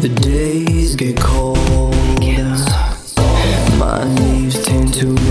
The days get cold, my leaves tend to